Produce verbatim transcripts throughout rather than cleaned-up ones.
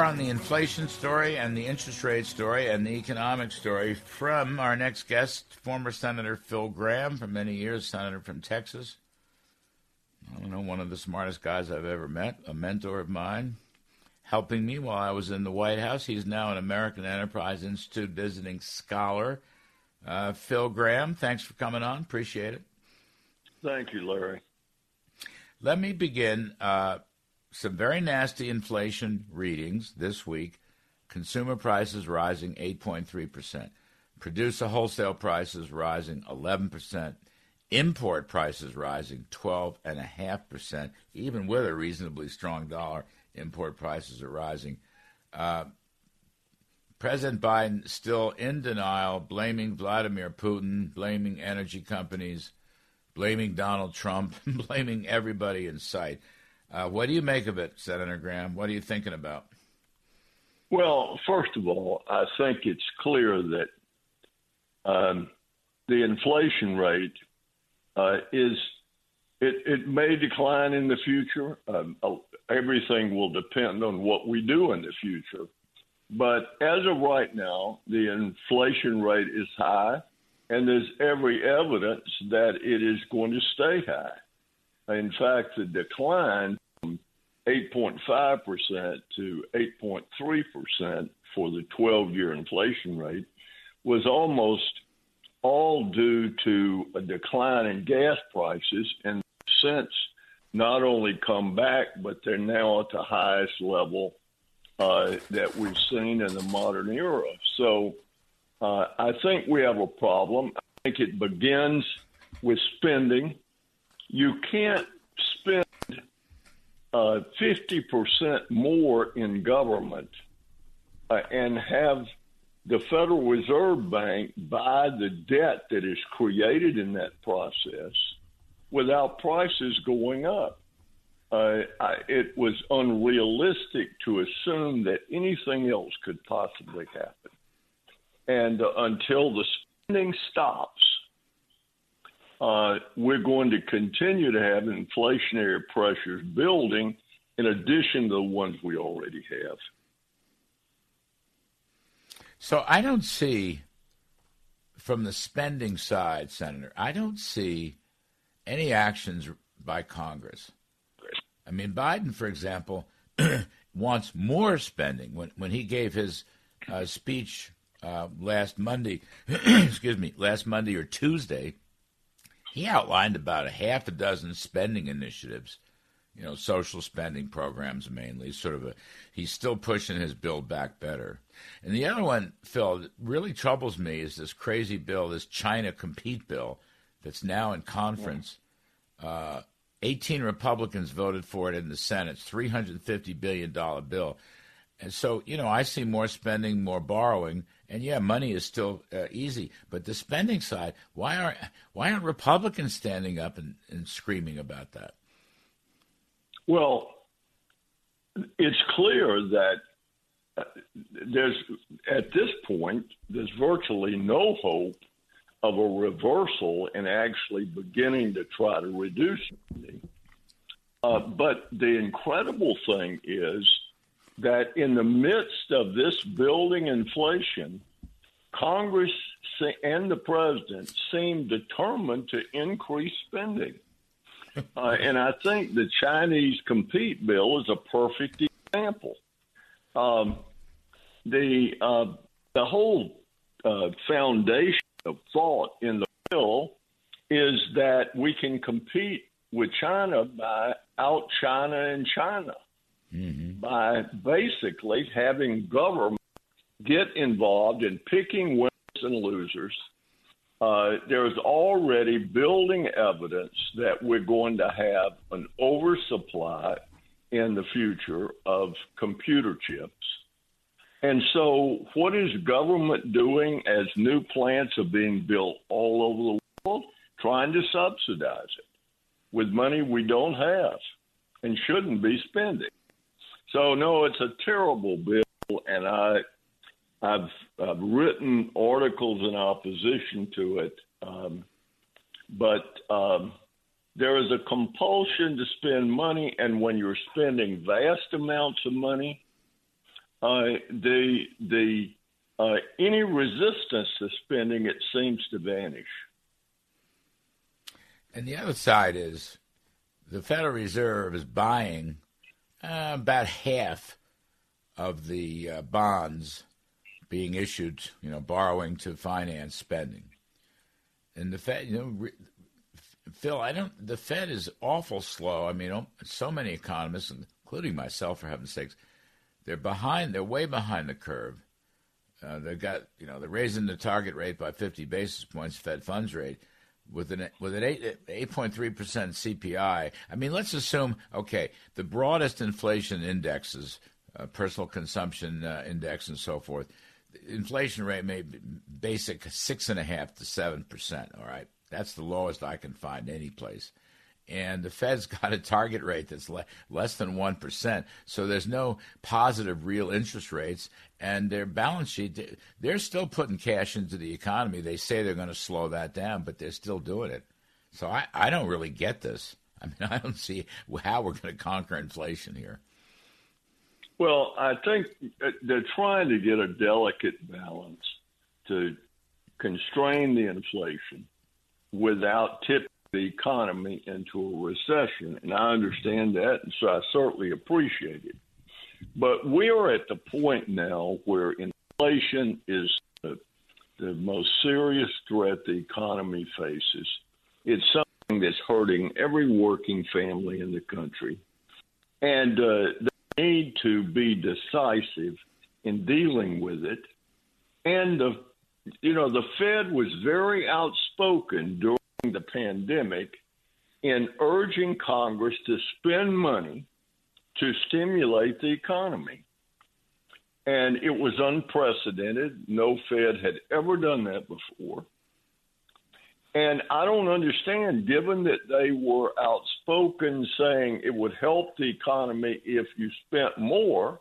On the inflation story and the interest rate story and the economic story from our next guest, former Senator Phil Gramm, for many years senator from Texas. I don't know, one of the smartest guys I've ever met, a mentor of mine, helping me while I was in the White House. He's now an American Enterprise Institute visiting scholar. Uh, Phil Gramm, thanks for coming on. Appreciate it. Thank you, Larry. Let me begin. Uh, Some very nasty inflation readings this week. Consumer prices rising eight point three percent. Producer wholesale prices rising eleven percent. Import prices rising twelve point five percent. Even with a reasonably strong dollar, import prices are rising. Uh, President Biden still in denial, blaming Vladimir Putin, blaming energy companies, blaming Donald Trump, blaming everybody in sight. Uh, what do you make of it, Senator Gramm? What are you thinking about? Well, first of all, I think it's clear that um, the inflation rate uh, is, it, it may decline in the future. Um, everything will depend on what we do in the future. But as of right now, the inflation rate is high, and there's every evidence that it is going to stay high. In fact, the decline from eight point five percent to eight point three percent for the twelve-year inflation rate was almost all due to a decline in gas prices, and since not only come back, but they're now at the highest level uh, that we've seen in the modern era. So uh, I think we have a problem. I think it begins with spending. You can't spend uh, fifty percent more in government uh, and have the Federal Reserve Bank buy the debt that is created in that process without prices going up. Uh, I, it was unrealistic to assume that anything else could possibly happen. And uh, until the spending stops, Uh, we're going to continue to have inflationary pressures building in addition to the ones we already have. So I don't see, from the spending side, Senator, I don't see any actions by Congress. I mean, Biden, for example, wants more spending. When when he gave his uh, speech uh, last Monday, excuse me, last Monday or Tuesday, he outlined about a half a dozen spending initiatives, you know, social spending programs mainly, sort of a, he's still pushing his Build Back Better. And the other one, Phil, that really troubles me is this crazy bill, this China Compete bill that's now in conference. Yeah. Uh, eighteen Republicans voted for it in the Senate, three hundred fifty billion dollars bill. And so, you know, I see more spending, more borrowing, and yeah, money is still uh, easy. But the spending side, why aren't why aren't Republicans standing up and, and screaming about that? Well, it's clear that there's at this point there's virtually no hope of a reversal and actually beginning to try to reduce spending. Uh, but the incredible thing is that in the midst of this building inflation, Congress and the president seem determined to increase spending. Uh, and I think the Chinese Compete bill is a perfect example. Um, the uh, the whole uh, foundation of thought in the bill is that we can compete with China by out China and China. Mm-hmm. By basically having government get involved in picking winners and losers. Uh, there's already building evidence that we're going to have an oversupply in the future of computer chips. And so what is government doing as new plants are being built all over the world? Trying to subsidize it with money we don't have and shouldn't be spending. So, no, it's a terrible bill, and I, I've, I've written articles in opposition to it. Um, but um, there is a compulsion to spend money, and when you're spending vast amounts of money, Uh, the the uh, any resistance to spending, it seems to vanish. And the other side is the Federal Reserve is buying uh, about half of the uh, bonds being issued, you know, borrowing to finance spending. And the Fed, you know, re- Phil, I don't. The Fed is awful slow. I mean, so many economists, including myself, for heaven's sakes. They're behind. They're way behind the curve. Uh, they got, you know, they're raising the target rate by fifty basis points, Fed funds rate, with an with an eight point three percent C P I. I mean, let's assume, okay, the broadest inflation indexes, uh, personal consumption uh, index, and so forth. The inflation rate may be basic six and a half to seven percent. All right, that's the lowest I can find any place. And the Fed's got a target rate that's le- less than one percent. So there's no positive real interest rates. And their balance sheet, they're still putting cash into the economy. They say they're going to slow that down, but they're still doing it. So I, I don't really get this. I mean, I don't see how we're going to conquer inflation here. Well, I think they're trying to get a delicate balance to constrain the inflation without tipping the economy into a recession, and I understand that, and so I certainly appreciate it. But we are at the point now where inflation is the, the most serious threat the economy faces. It's something that's hurting every working family in the country, and uh, they need to be decisive in dealing with it. And, the, you know, the Fed was very outspoken during the pandemic in urging Congress to spend money to stimulate the economy. And it was unprecedented. No Fed had ever done that before. And I don't understand, given that they were outspoken saying it would help the economy if you spent more,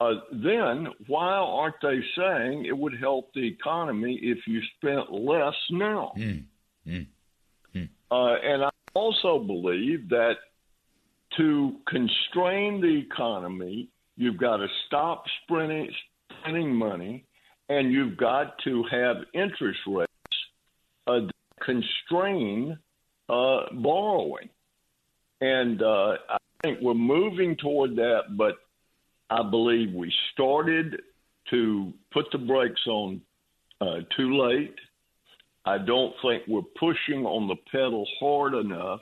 uh, then why aren't they saying it would help the economy if you spent less now? Mm. Mm. Uh, and I also believe that to constrain the economy, you've got to stop spending, spending money, and you've got to have interest rates uh, that constrain uh, borrowing. And uh, I think we're moving toward that, but I believe we started to put the brakes on uh, too late. I don't think we're pushing on the pedal hard enough,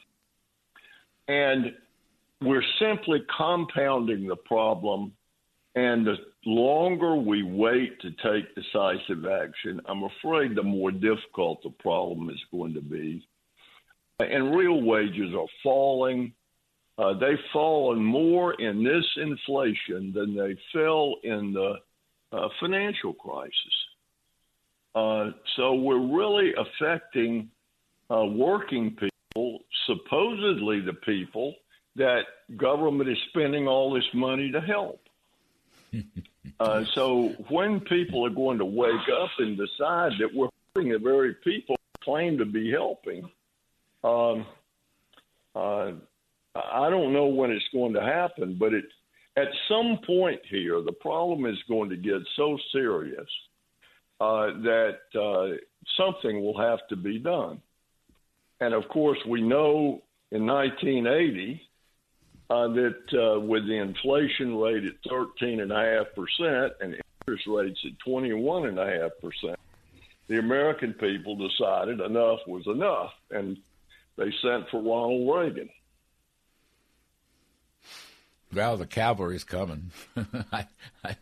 and we're simply compounding the problem, and the longer we wait to take decisive action, I'm afraid the more difficult the problem is going to be. And real wages are falling. Uh, they've fallen more in this inflation than they fell in the uh, financial crisis. Uh, so we're really affecting uh, working people, supposedly the people that government is spending all this money to help. Uh, so when people are going to wake up and decide that we're hurting the very people who claim to be helping, um, uh, I don't know when it's going to happen, but it, at some point here, the problem is going to get so serious Uh, that uh, something will have to be done. And, of course, we know in nineteen eighty uh, that uh, with the inflation rate at thirteen point five percent and interest rates at twenty-one point five percent, the American people decided enough was enough, and they sent for Ronald Reagan. Well, the cavalry's coming. I, I,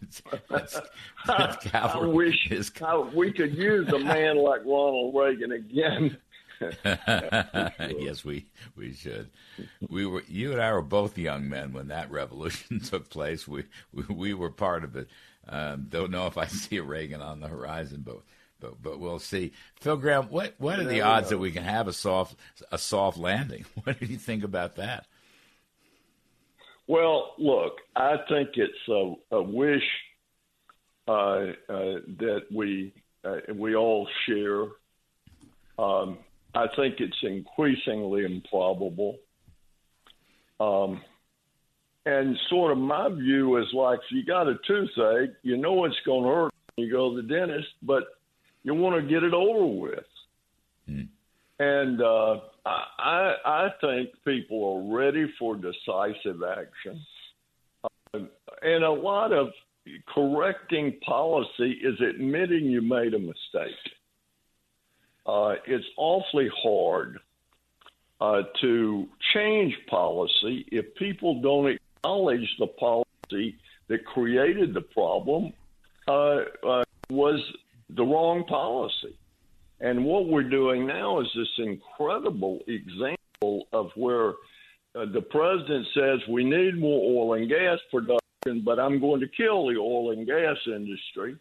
that's, that's cavalry I wish is coming. I, we could use a man like Ronald Reagan again Yes, we we should. We were you and I were both young men when that revolution took place. We we, we were part of it. Um, don't know if I see a Reagan on the horizon, but but but we'll see. Phil Gramm, what what are the odds that we can have a soft a soft landing? What do you think about that? Well, look, I think it's a, a wish uh, uh, that we uh, we all share. Um, I think it's increasingly improbable. Um, and sort of my view is like, if you got a toothache, you know it's going to hurt when you go to the dentist, but you want to get it over with. Mm. And uh, I, I think people are ready for decisive action. Uh, and a lot of correcting policy is admitting you made a mistake. Uh, it's awfully hard uh, to change policy if people don't acknowledge the policy that created the problem uh, uh, was the wrong policy. And what we're doing now is this incredible example of where uh, the president says we need more oil and gas production, but I'm going to kill the oil and gas industry.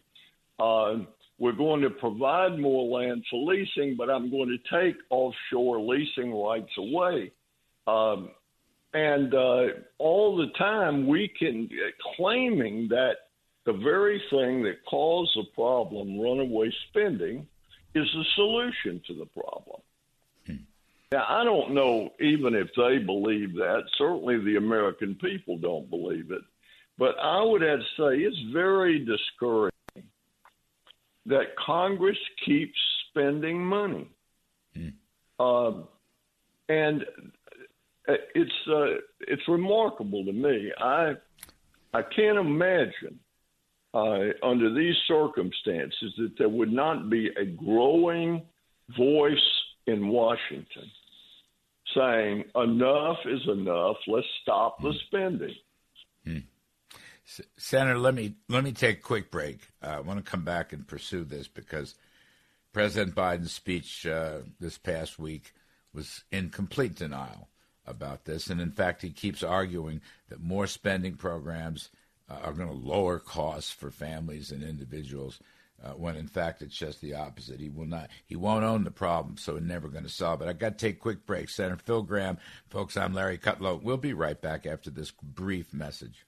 Uh, We're going to provide more land for leasing, but I'm going to take offshore leasing rights away. Um, and uh, all the time we can uh, claiming that the very thing that caused the problem, runaway spending, is the solution to the problem. Hmm. Now, I don't know even if they believe that. Certainly the American people don't believe it. But I would have to say it's very discouraging that Congress keeps spending money. Mm. Um, and it's uh, it's remarkable to me. I I can't imagine uh, under these circumstances that there would not be a growing voice in Washington saying enough is enough, let's stop mm. the spending. Mm. Senator, let me let me take a quick break. Uh, I want to come back and pursue this because President Biden's speech uh, this past week was in complete denial about this. And, in fact, he keeps arguing that more spending programs uh, are going to lower costs for families and individuals uh, when, in fact, it's just the opposite. He will not. He won't own the problem, so he's never going to solve it. I got to take a quick break. Senator Phil Gramm, folks, I'm Larry Kudlow. We'll be right back after this brief message.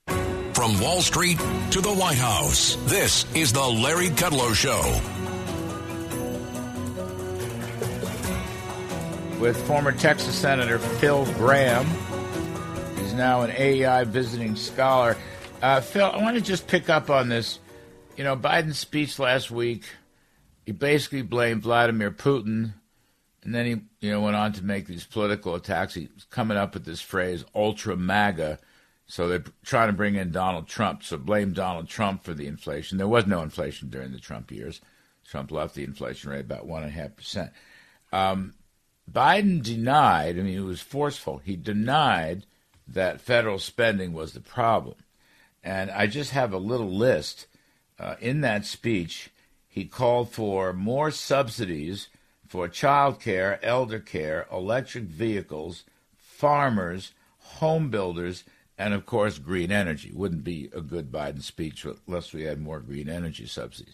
From Wall Street to the White House, this is the Larry Kudlow Show. With former Texas Senator Phil Gramm. He's now an A E I visiting scholar. Uh, Phil, I want to just pick up on this. You know, Biden's speech last week, he basically blamed Vladimir Putin, and then he, you know, went on to make these political attacks. He was coming up with this phrase, ultra-MAGA. So they're trying to bring in Donald Trump, so blame Donald Trump for the inflation. There was no inflation during the Trump years. Trump left the inflation rate about one point five percent. Um, Biden denied, I mean, it was forceful. He denied that federal spending was the problem. And I just have a little list. Uh, in that speech, he called for more subsidies for child care, elder care, electric vehicles, farmers, home builders, and, of course, green energy. Wouldn't be a good Biden speech unless we had more green energy subsidies.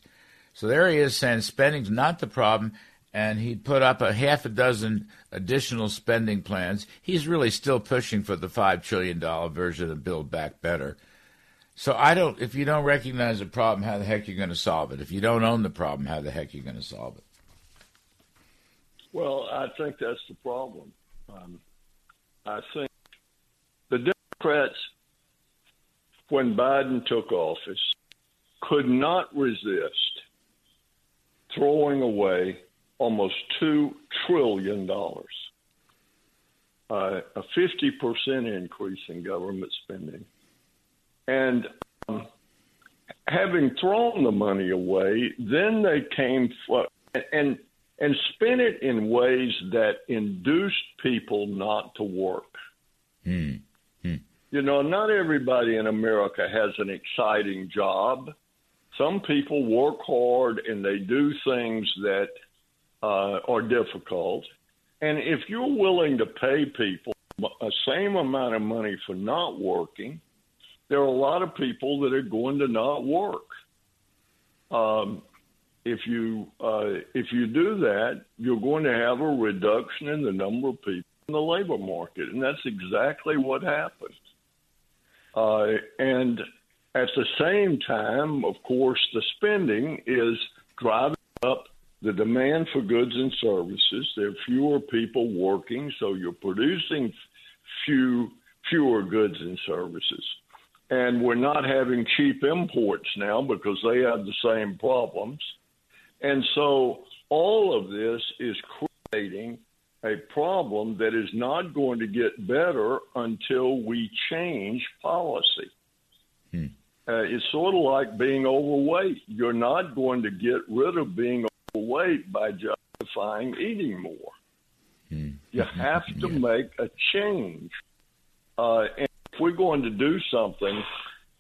So there he is saying spending's not the problem, and he put up a half a dozen additional spending plans. He's really still pushing for the five trillion dollars version of Build Back Better. So I don't. If you don't recognize the problem, how the heck are you going to solve it? If you don't own the problem, how the heck are you going to solve it? Well, I think that's the problem. Um, I think the Democrats, when Biden took office, could not resist throwing away almost two trillion dollars, uh, a fifty percent increase in government spending. And um, having thrown the money away, then they came for, and, and spent it in ways that induced people not to work. Hmm. You know, not everybody in America has an exciting job. Some people work hard and they do things that uh, are difficult. And if you're willing to pay people the same amount of money for not working, there are a lot of people that are going to not work. Um, if you uh, if you do that, you're going to have a reduction in the number of people in the labor market, and that's exactly what happened. Uh, and at the same time, of course, the spending is driving up the demand for goods and services. There are fewer people working, so you're producing few fewer goods and services. And we're not having cheap imports now because they have the same problems. And so all of this is creating a problem that is not going to get better until we change policy. Hmm. Uh, it's sort of like being overweight. You're not going to get rid of being overweight by justifying eating more. Hmm. You have to yeah. make a change. Uh, and if we're going to do something,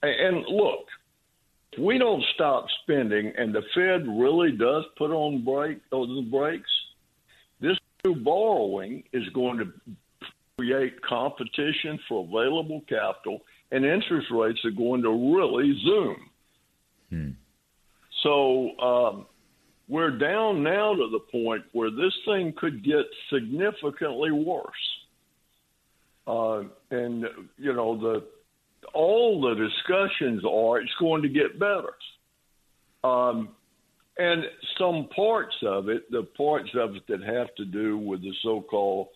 and look, if we don't stop spending and the Fed really does put on break, the brakes, this new borrowing is going to create competition for available capital, and interest rates are going to really zoom. Hmm. So um, we're down now to the point where this thing could get significantly worse. Uh, and, you know, the all the discussions are it's going to get better. Um, and some parts of it, the parts of it that have to do with the so-called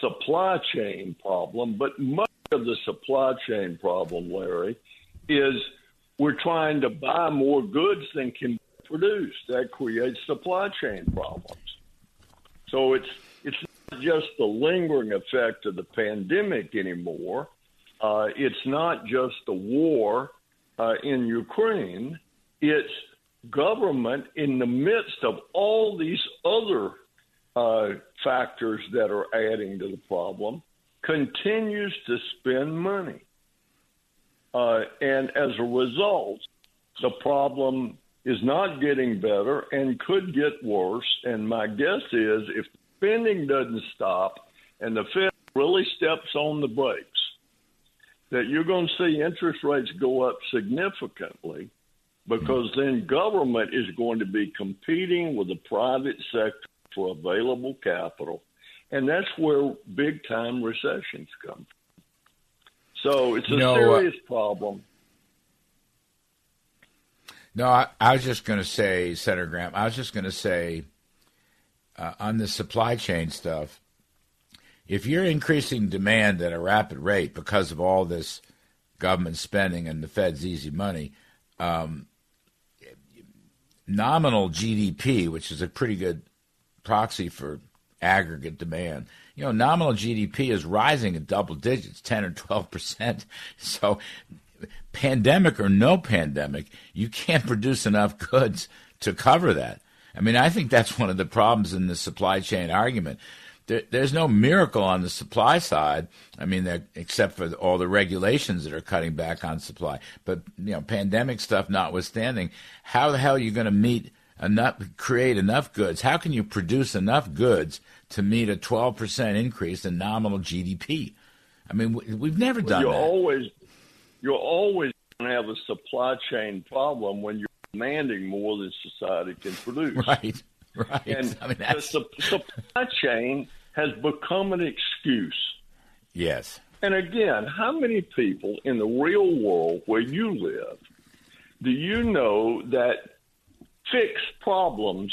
supply chain problem, but much of the supply chain problem, Larry, is we're trying to buy more goods than can be produced. That creates supply chain problems. So it's it's not just the lingering effect of the pandemic anymore. Uh, it's not just the war uh, in Ukraine. It's government in the midst of all these other uh, factors that are adding to the problem continues to spend money. Uh, and as a result, the problem is not getting better and could get worse. And my guess is if spending doesn't stop and the Fed really steps on the brakes, that you're going to see interest rates go up significantly because then government is going to be competing with the private sector for available capital. And that's where big-time recessions come from. So it's a no, serious uh, problem. No, I, I was just going to say, Senator Gramm, I was just going to say uh, on the supply chain stuff, if you're increasing demand at a rapid rate because of all this government spending and the Fed's easy money, um, nominal G D P, which is a pretty good proxy for aggregate demand, you know, nominal G D P is rising at double digits, ten or twelve percent. So pandemic or no pandemic, you can't produce enough goods to cover that. I mean, I think that's one of the problems in the supply chain argument. There, there's no miracle on the supply side. I mean, except for all the regulations that are cutting back on supply. But, you know, pandemic stuff notwithstanding, how the hell are you going to meet enough, create enough goods? How can you produce enough goods to meet a twelve percent increase in nominal G D P? I mean, we've never done you're that. Always, you're always going to have a supply chain problem when you're demanding more than society can produce. Right, right. And I mean, the su- supply chain has become an excuse. Yes. And again, how many people in the real world where you live do you know that fix problems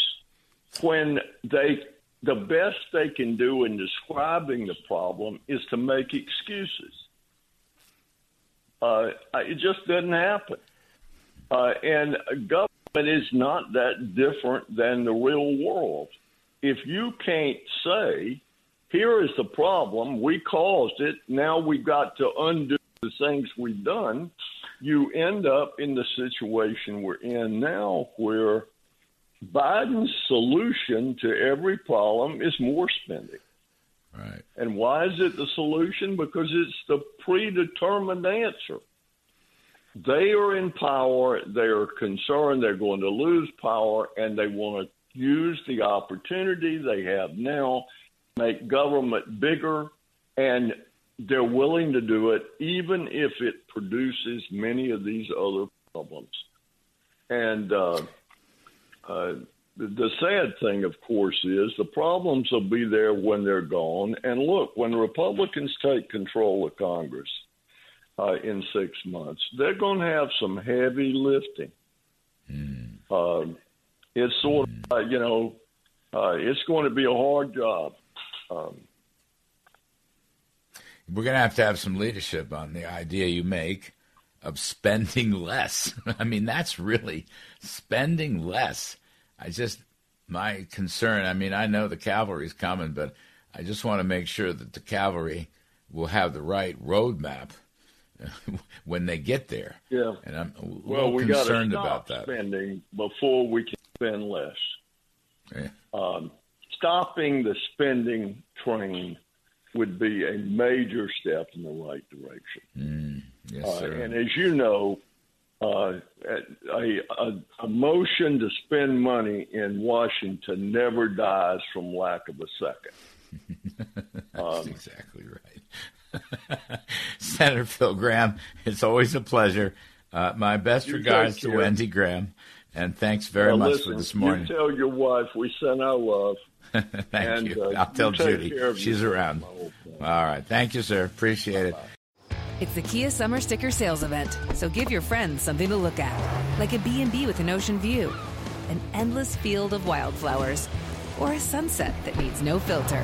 when they the best they can do in describing the problem is to make excuses? Uh, it just doesn't happen. Uh, and government is not that different than the real world. If you can't say, here is the problem, we caused it, now we've got to undo the things we've done, you end up in the situation we're in now where Biden's solution to every problem is more spending. Right. And why is it the solution? Because it's the predetermined answer. They are in power. They are concerned they're going to lose power, and they want to use the opportunity they have now make government bigger, and they're willing to do it even if it produces many of these other problems. And uh, uh, the sad thing, of course, is the problems will be there when they're gone. And look, when Republicans take control of Congress uh, in six months, they're going to have some heavy lifting. Mm. Uh, it's sort mm. of, uh, you know, uh, it's going to be a hard job. Um, We're going to have to have some leadership on the idea you make of spending less. I mean, that's really spending less. I just, my concern, I mean, I know the cavalry's coming, but I just want to make sure that the cavalry will have the right roadmap when they get there. Yeah. And I'm a well, we concerned about that. Spending before we can spend less. Yeah. Um, stopping the spending train would be a major step in the right direction. Mm, yes, sir. Uh, and as you know, uh, a, a, a motion to spend money in Washington never dies from lack of a second. That's um, exactly right. Senator Phil Gramm, it's always a pleasure. Uh, my best regards to Wendy Gramm, and thanks very well, much listen, for this morning. You tell your wife we send our love. Thank and, you. Uh, I'll tell Judy. She's around. All right. Thank you, sir. Appreciate Bye-bye. it. It's the Kia Summer Sticker Sales Event, so give your friends something to look at, like a B and B with an ocean view, an endless field of wildflowers, or a sunset that needs no filter.